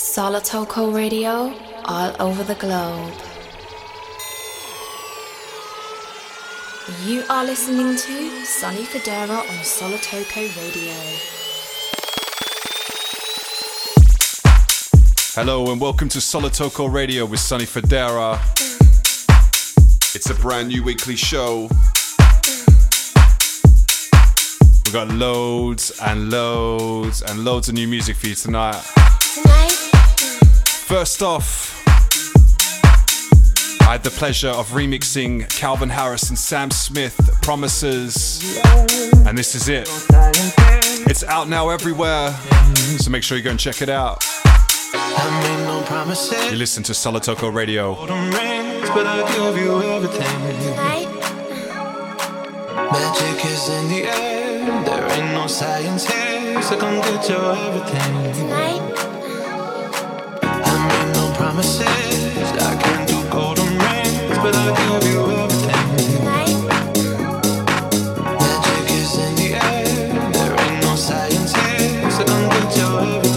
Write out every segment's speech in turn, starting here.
Solotoko Radio, all over the globe. You are listening to Sonny Fodera on Solotoko Radio. Hello and welcome to Solotoko Radio with Sonny Fodera. It's a brand new weekly show. We've got loads and loads and loads of new music for you tonight. First off, I had the pleasure of remixing Calvin Harris and Sam Smith, Promises, and this is it. It's out now everywhere, so make sure you go and check it out. You listen to Solotoko Radio. But I'll give you everything. Magic is in the air. There ain't no science here, so come get your everything. Tonight. I made no promises. I can't do golden rings, but I'll give you everything. Tonight. Magic is in the air. There ain't no science here, so come get your everything. Tonight.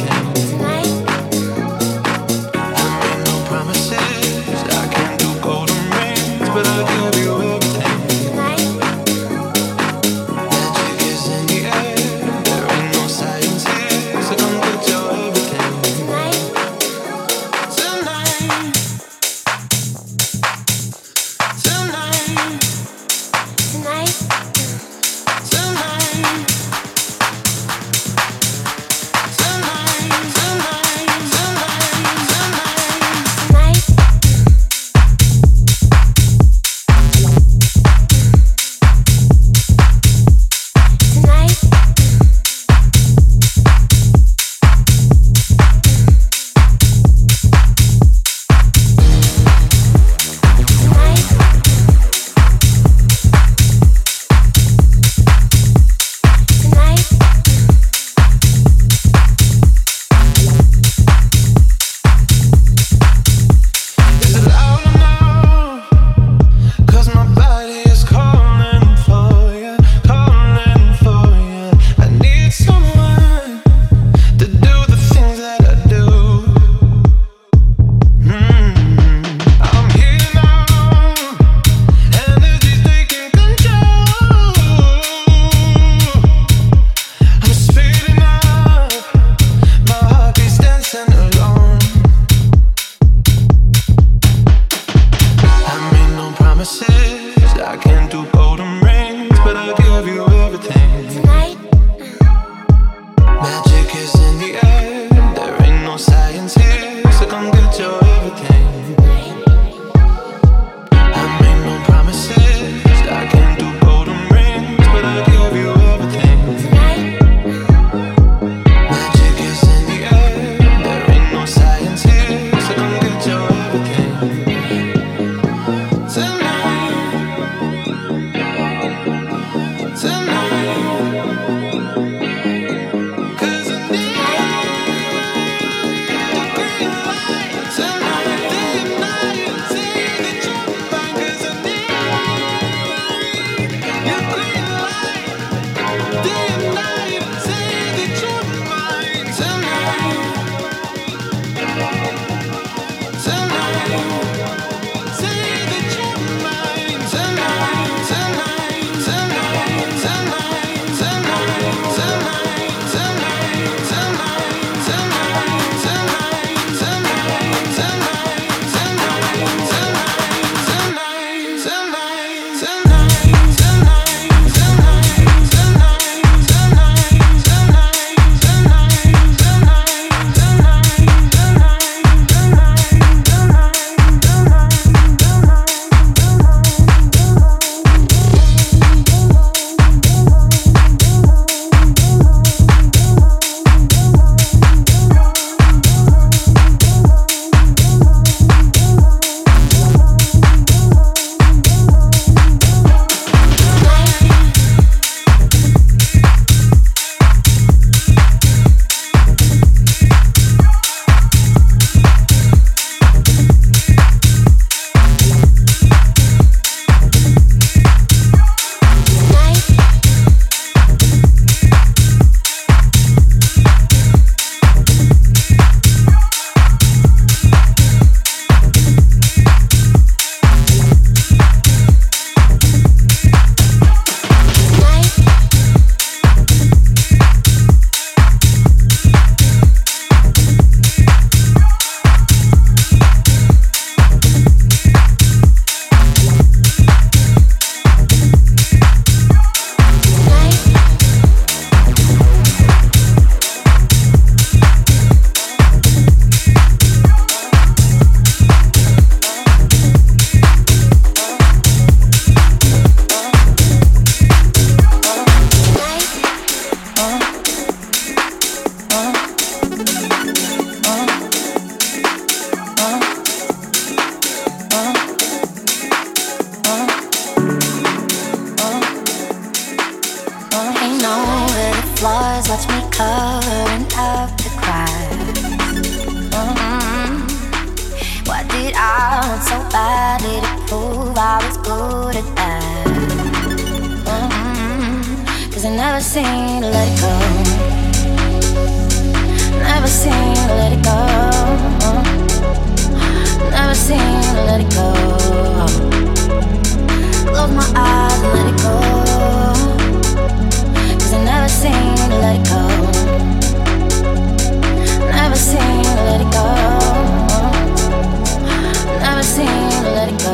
hold it out. Cause I never seen to let it go. Never seen to let it go. Never seen to let it go. Close my eyes and let it go. Cause I never seen to let it go. Never seen to let it go. Never seen to let it go. Close my eyes and let it go.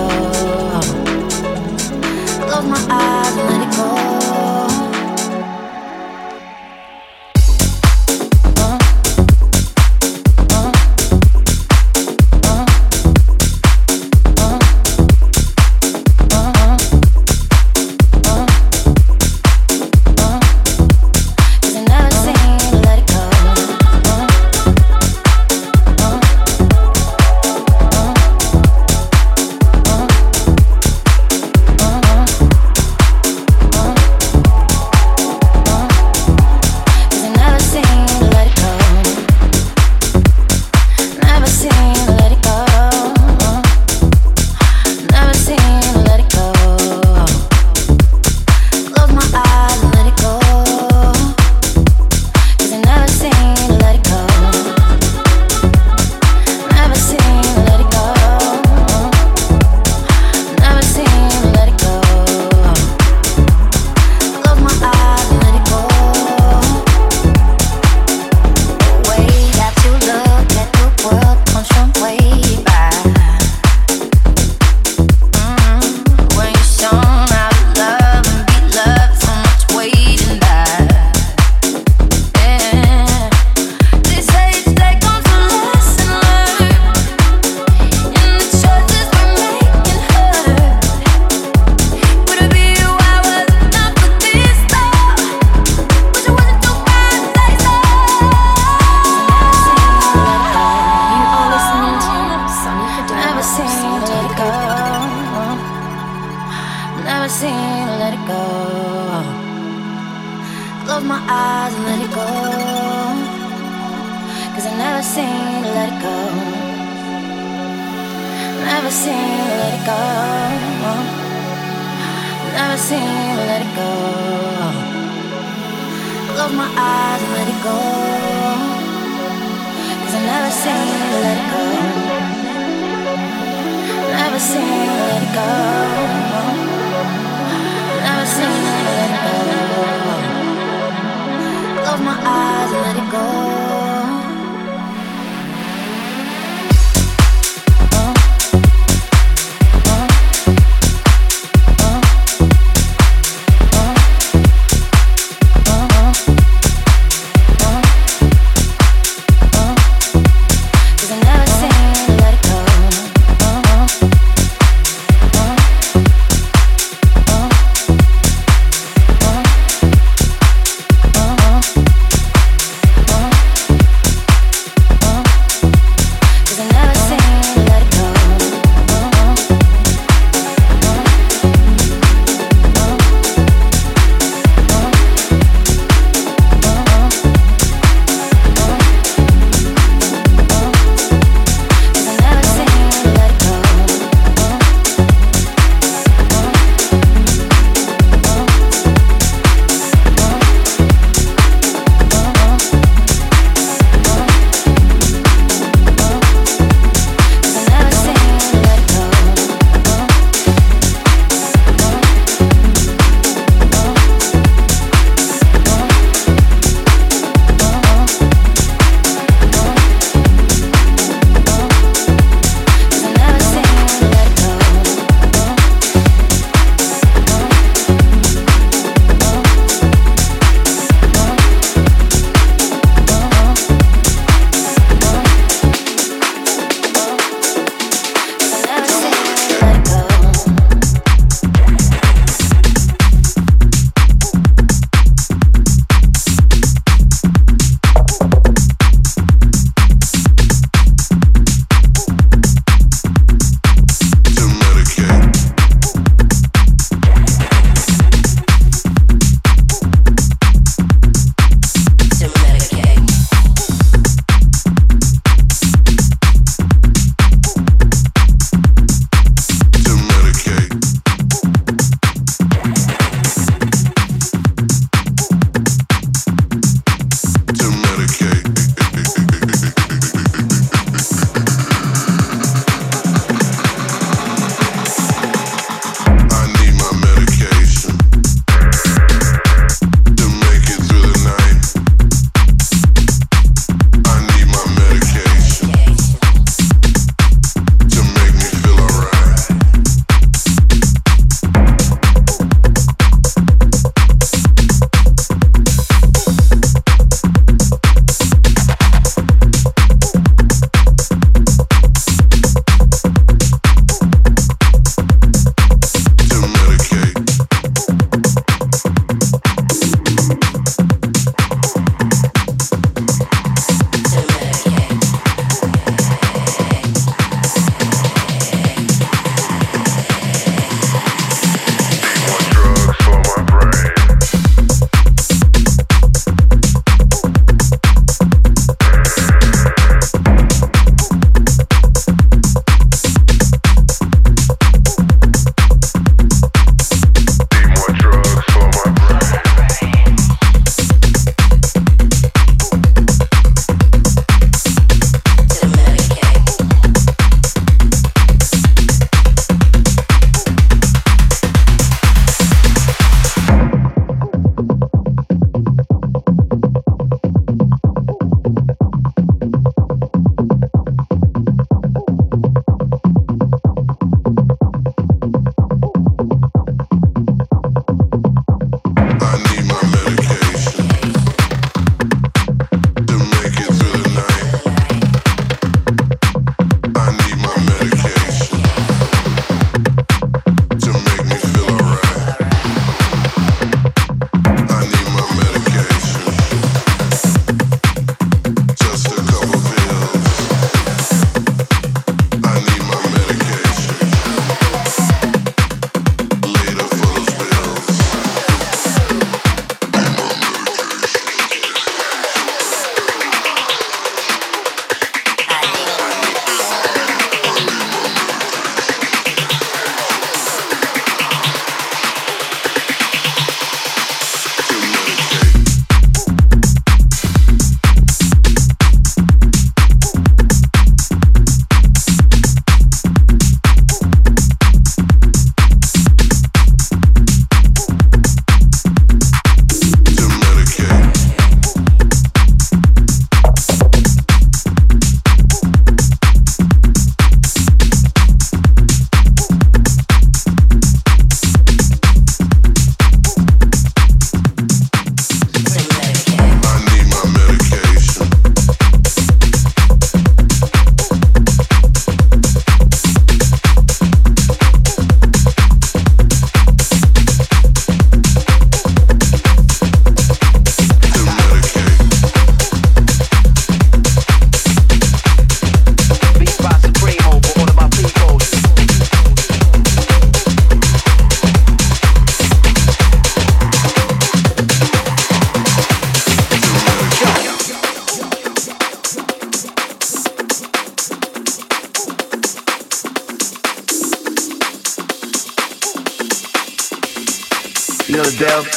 till the death.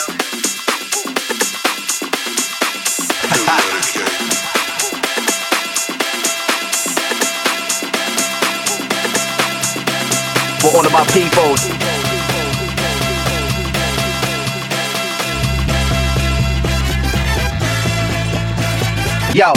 For all of my people. Yo.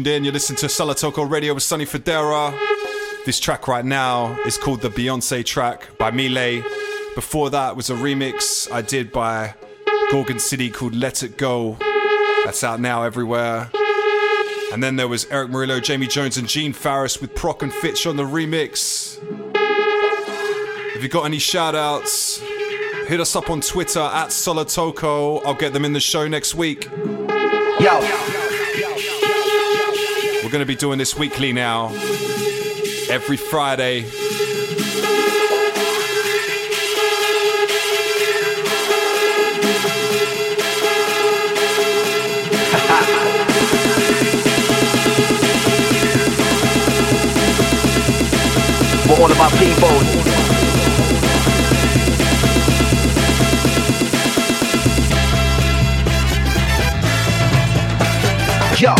Tuned in, you listen to Solotoko Radio with Sonny Fodera. This track right now is called the Beyonce track by Mile. Before that was a remix I did by Gorgon City called Let It Go. That's out now everywhere. And then there was Eric Murillo, Jamie Jones and Gene Farris with Proc and Fitch on the remix. If you got any shout outs, hit us up on Twitter at Solotoko. I'll get them in the show next week. Yo. We're going to be doing this weekly now, every Friday. For all of my people. Yo.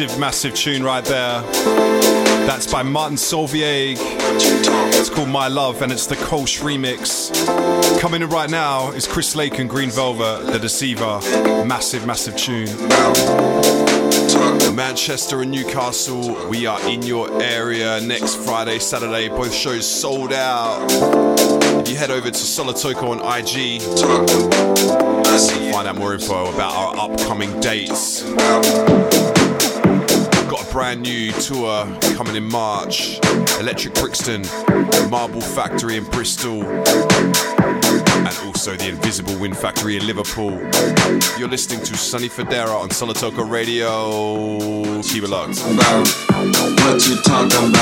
massive, massive tune right there. That's by Martin Solveig. It's called My Love, and it's the Kölsch remix. Coming in right now is Chris Lake and Green Velvet, The Deceiver. Massive, massive tune. Manchester and Newcastle, we are in your area next Friday, Saturday. Both shows sold out. If you head over to Solotoko on IG, find out more info about our upcoming dates. Got a brand new tour coming in March. Electric Brixton, Marble Factory in Bristol, and also the Invisible Wind Factory in Liverpool. You're listening to Sonny Fodera on Solotoko Radio. Keep it locked. What you talking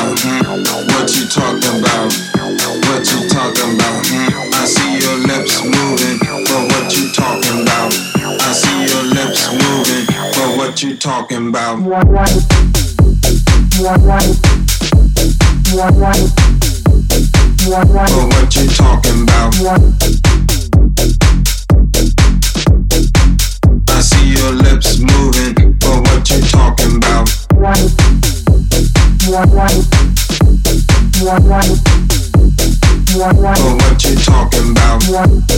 about? I see your lips moving, but what you talking about? I see your lips moving, but what you talking about? But what you talking about? I see your lips moving, but what you talking about? But what you talking about?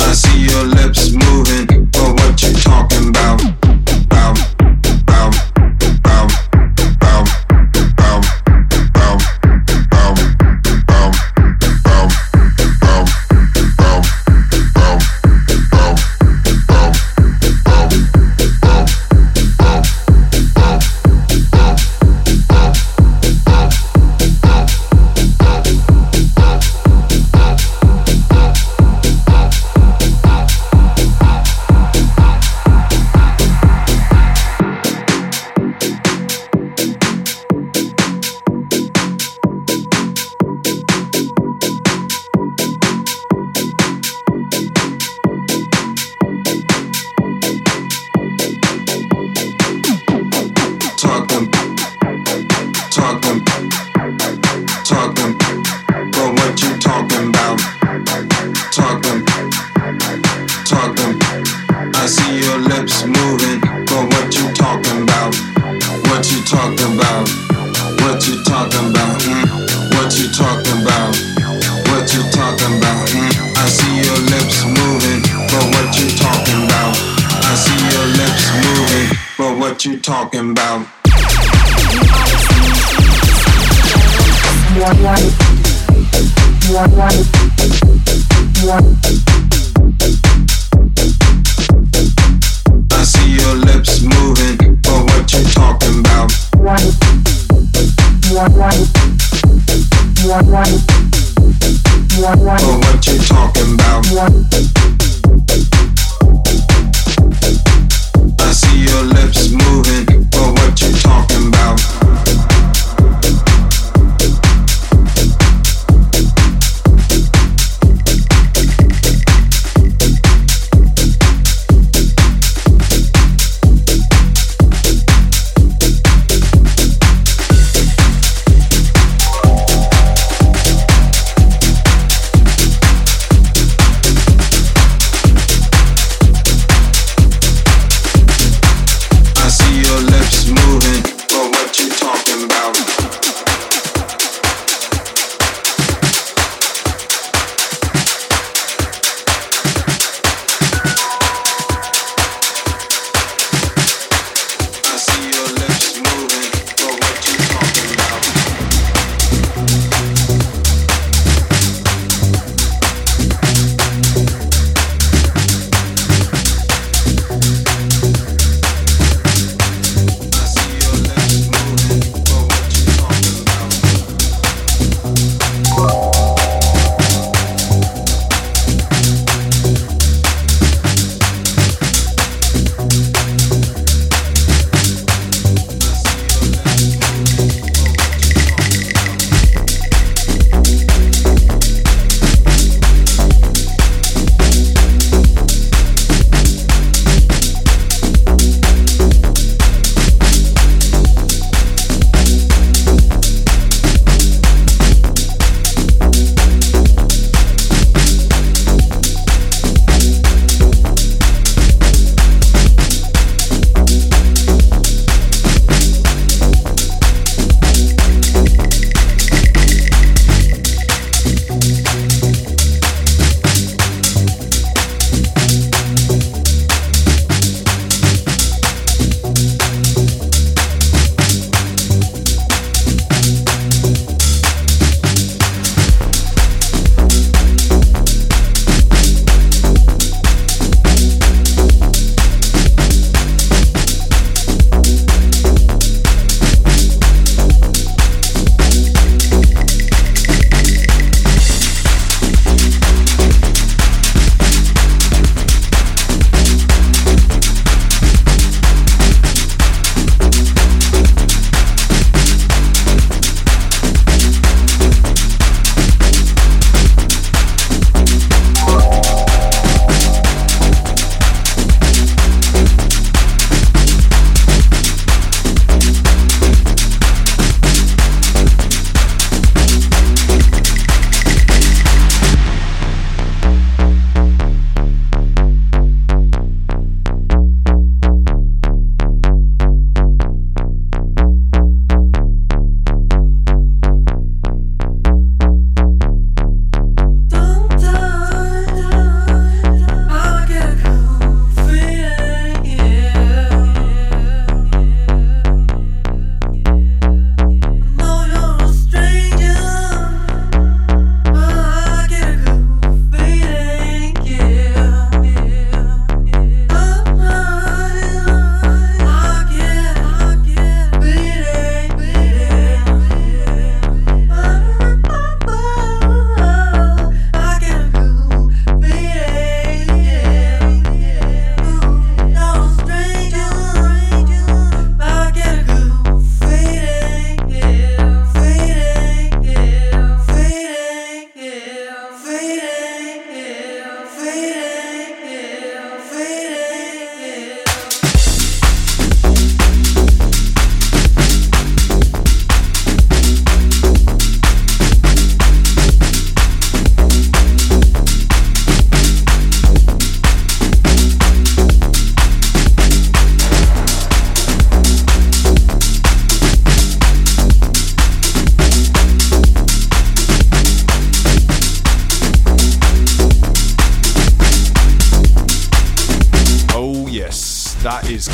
I see your lips moving, but what you talking about?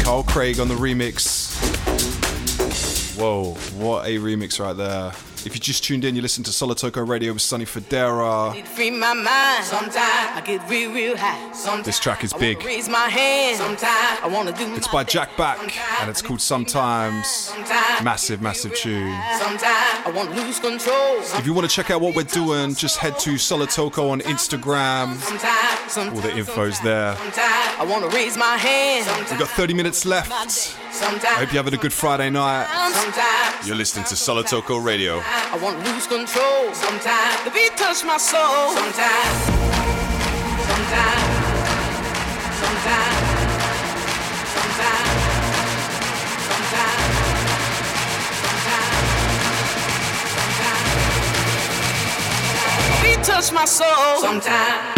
Carl Craig on the remix. Whoa, what a remix right there. If you just tuned in, you listen to Solotoko Radio with Sonny Fodera. It free my mind. Sometimes I get real, real high. Sometimes this track is big. Raise my hand. Sometimes I wanna do my it's by Jack Back, and it's called Sometimes. Sometimes massive, massive tune. Sometimes I wanna lose control. If you want to check out what we're doing, just head to Solotoko on Instagram. Sometimes, all the info's there. I wanna raise my hand. We've got 30 minutes left. I hope you're having a good Friday night. You're listening to Solotoko Radio. I won't lose control. Sometimes the beat touches my soul. Sometimes, sometimes, sometimes, sometimes, sometimes, sometimes. The beat touches my soul. Sometimes.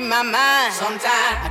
My mind. Sometimes I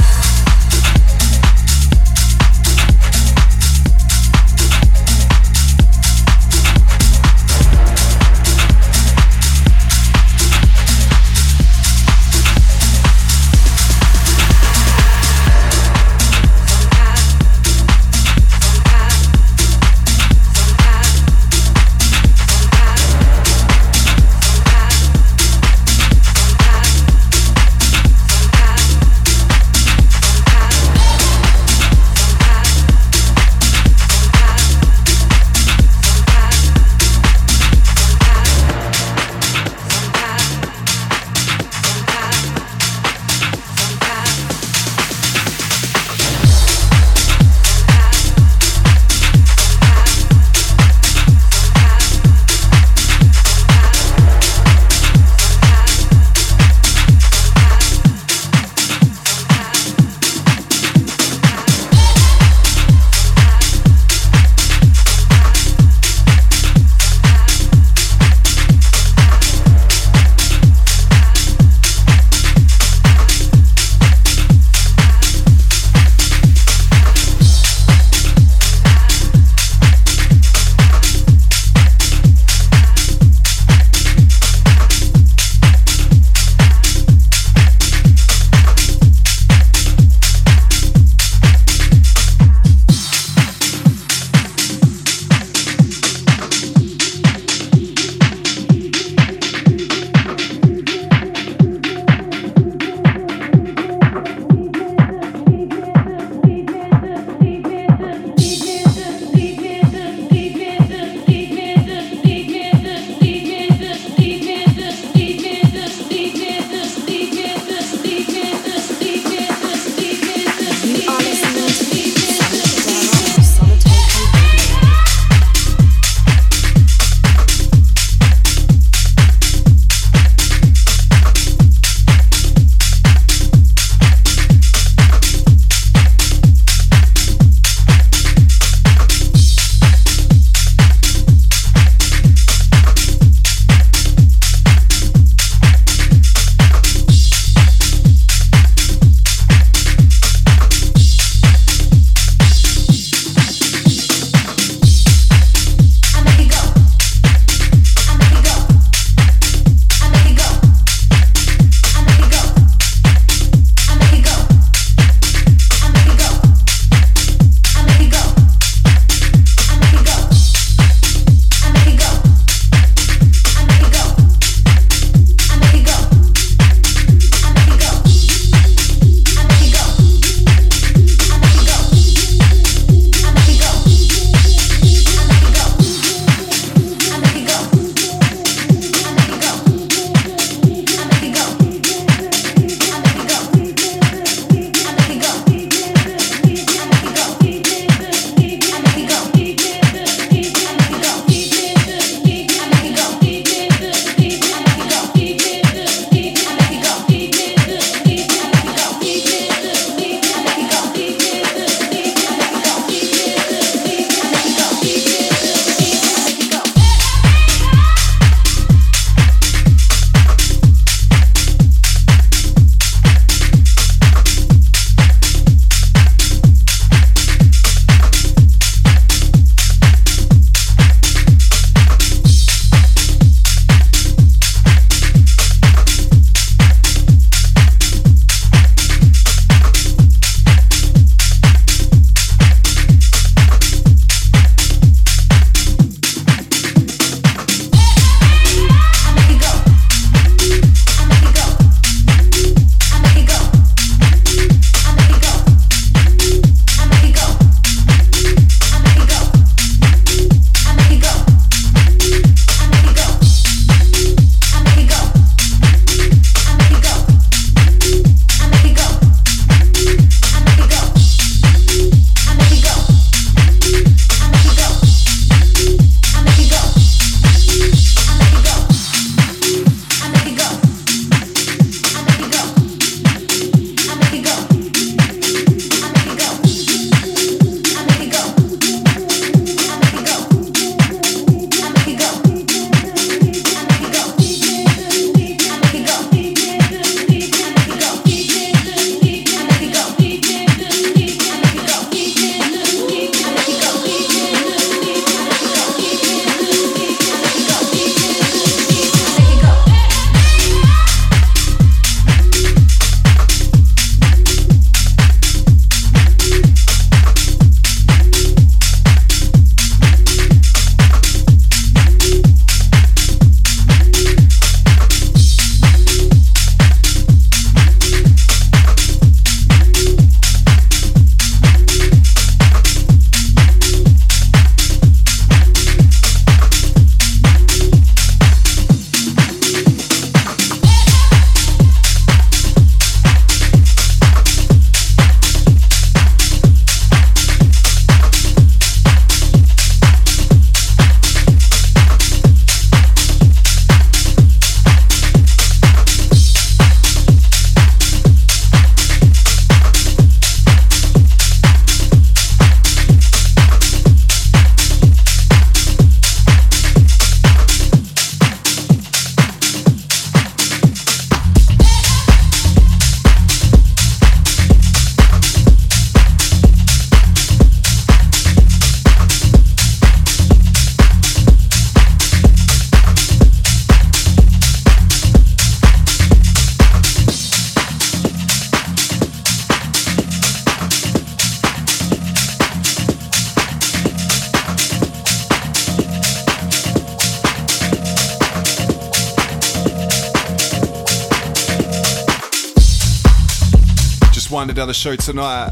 winding down the show tonight.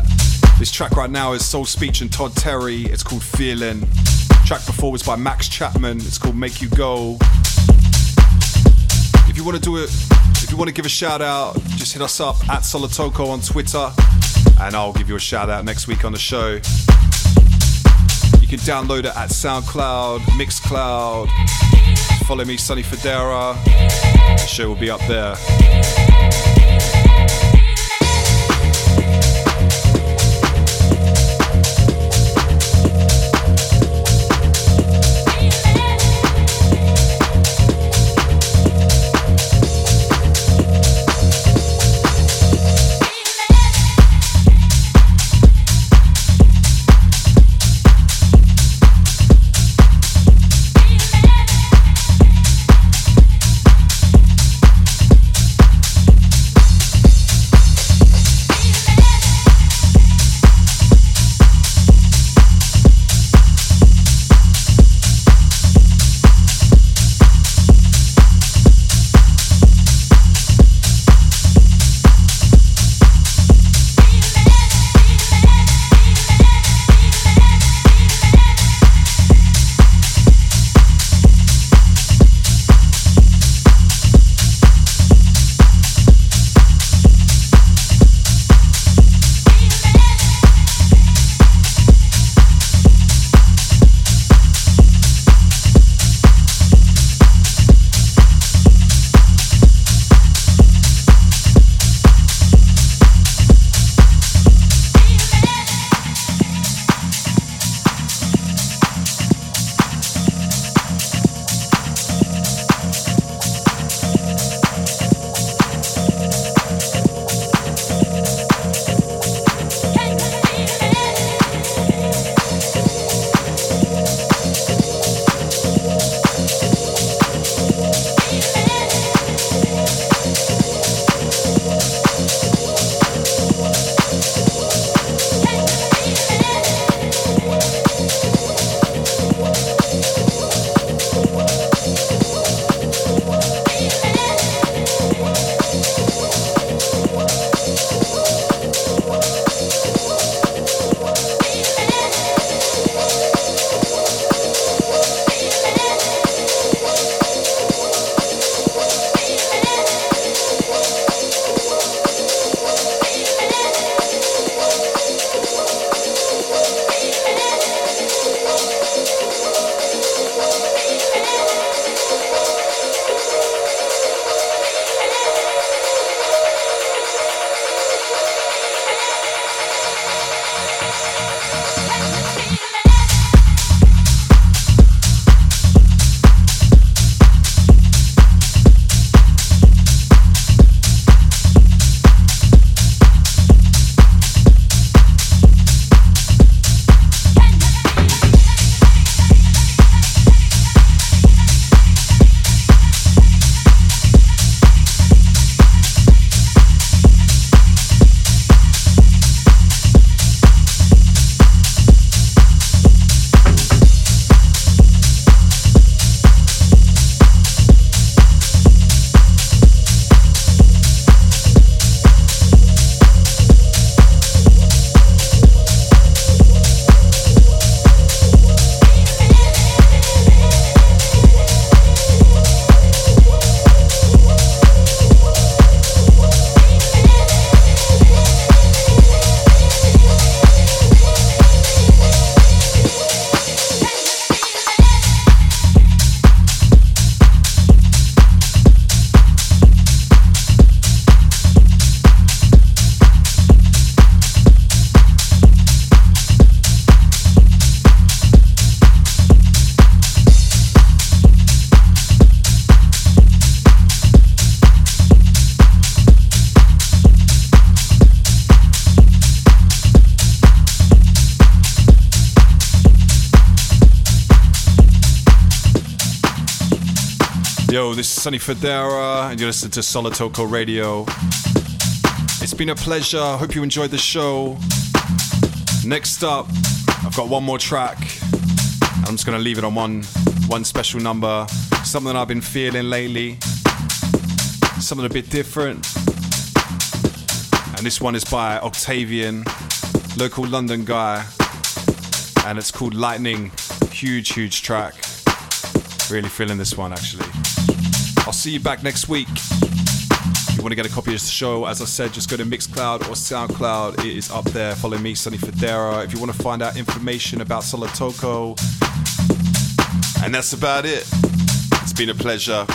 This track right now is Soul Speech and Todd Terry. It's called Feeling. Track before was by Max Chapman. It's called Make You Go. If you want to do it, if you want to give a shout out, just hit us up at Solotoko on Twitter, and I'll give you a shout out next week on the show. You can download it at SoundCloud, Mixcloud. Follow me, Sonny Fodera. The show will be up there. This is Sonny Fodera, and you listen to Solotoko Radio. It's been a pleasure. I hope you enjoyed the show. Next up, I've got one more track. I'm just going to leave it on one special number. Something I've been feeling lately. Something a bit different. and this one is by Octavian, local London guy, and it's called Lightning. Huge track. Really feeling this one, actually. I'll see you back next week. If you want to get a copy of the show, as I said, just go to Mixcloud or SoundCloud. It is up there. Follow me, Sonny Fodera. If you want to find out information about Solotoko. And that's about it. It's been a pleasure.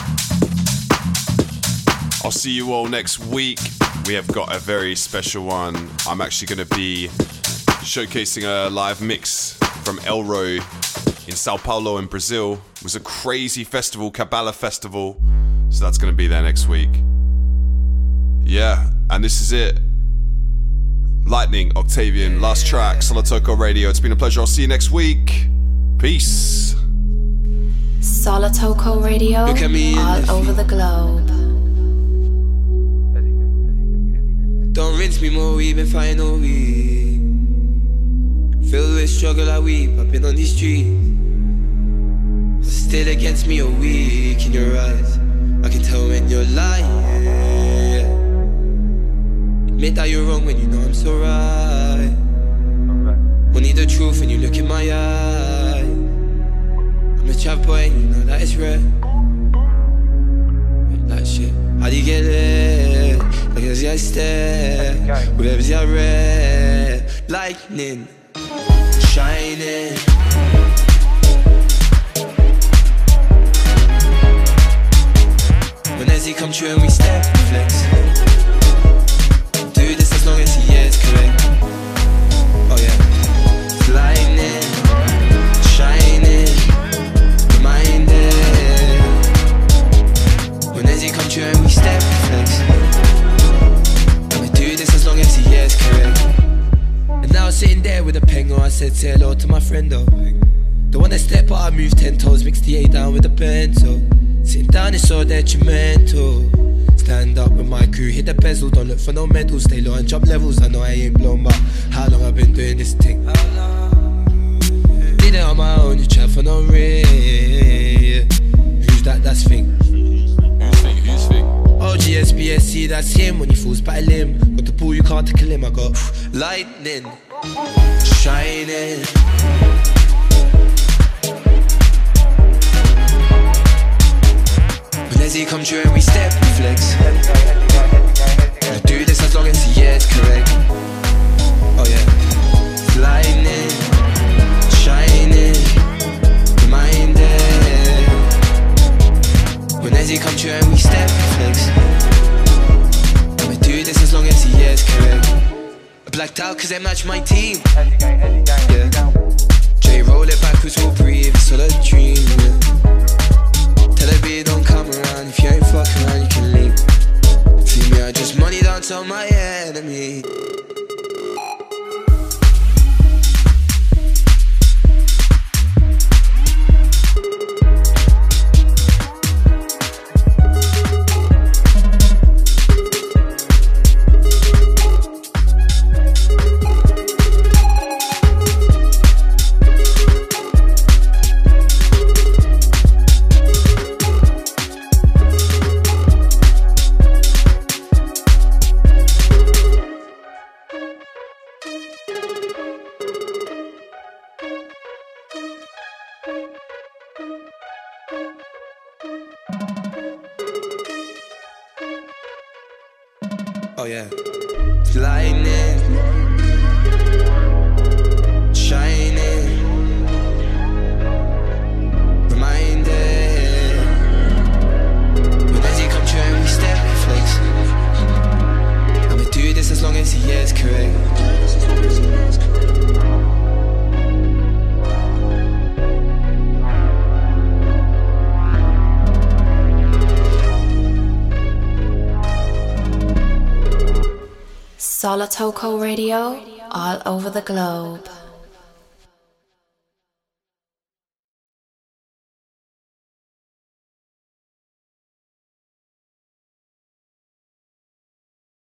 I'll see you all next week. We have got a very special one. I'm actually going to be showcasing a live mix from Elro in Sao Paulo in Brazil. It was a crazy festival, Cabala Festival. So that's going to be there next week. Yeah, and this is it. Lightning, Octavian, last track, Solotoko Radio. It's been a pleasure. I'll see you next week. Peace. Solotoko Radio, all over the globe. Don't rinse me more, we've been fighting all week. Filled with struggle, I weep, I've been on these streets. Still against me, you're weak in your eyes. I can tell when you're lying. Admit that you're wrong when you know I'm so right. Only the truth when you look in my eyes. I'm a trap boy and you know that it's rare. Make that shit. How do you get it? Like as I stare, waves are red. Lightning shining. When as he come true and we step, flex. Do this as long as he is correct. Oh yeah, it's lightning. Come true and we step flex. I'ma do this as long as he is correct. And now I'm sitting there with a pengo. I said say hello to my friend though. Don't wanna step out, I move 10 toes. Mix the A down with a bento. Sitting down is so detrimental. Stand up with my crew, hit the bezel. Don't look for no medals, stay low and drop levels. I know I ain't blown by how long I've been doing this thing. Did it on my own, you tried for no real. Who's that, that's thing? OGSBSC, that's him when he falls by a limb. Got the ball, you can't tackle him. I got lightning shining. When as he comes true and we step, we flex. We do this as long as he is correct. Oh yeah, lightning shining. Reminded. When as he comes true and we step, flex. I'ma do this as long as he is correct. I blacked out cause they match my team. Yeah. J roll it backwards, we'll breathe. It's all a dream, yeah. Tell her B don't come around. If you ain't fucking around, you can leave. See me, I just money down to my enemy. Oh yeah, lightning shining. Reminded. When as he comes true and we step, flex. I'ma do this as long as he is correct. Solotoko Radio, all over the globe.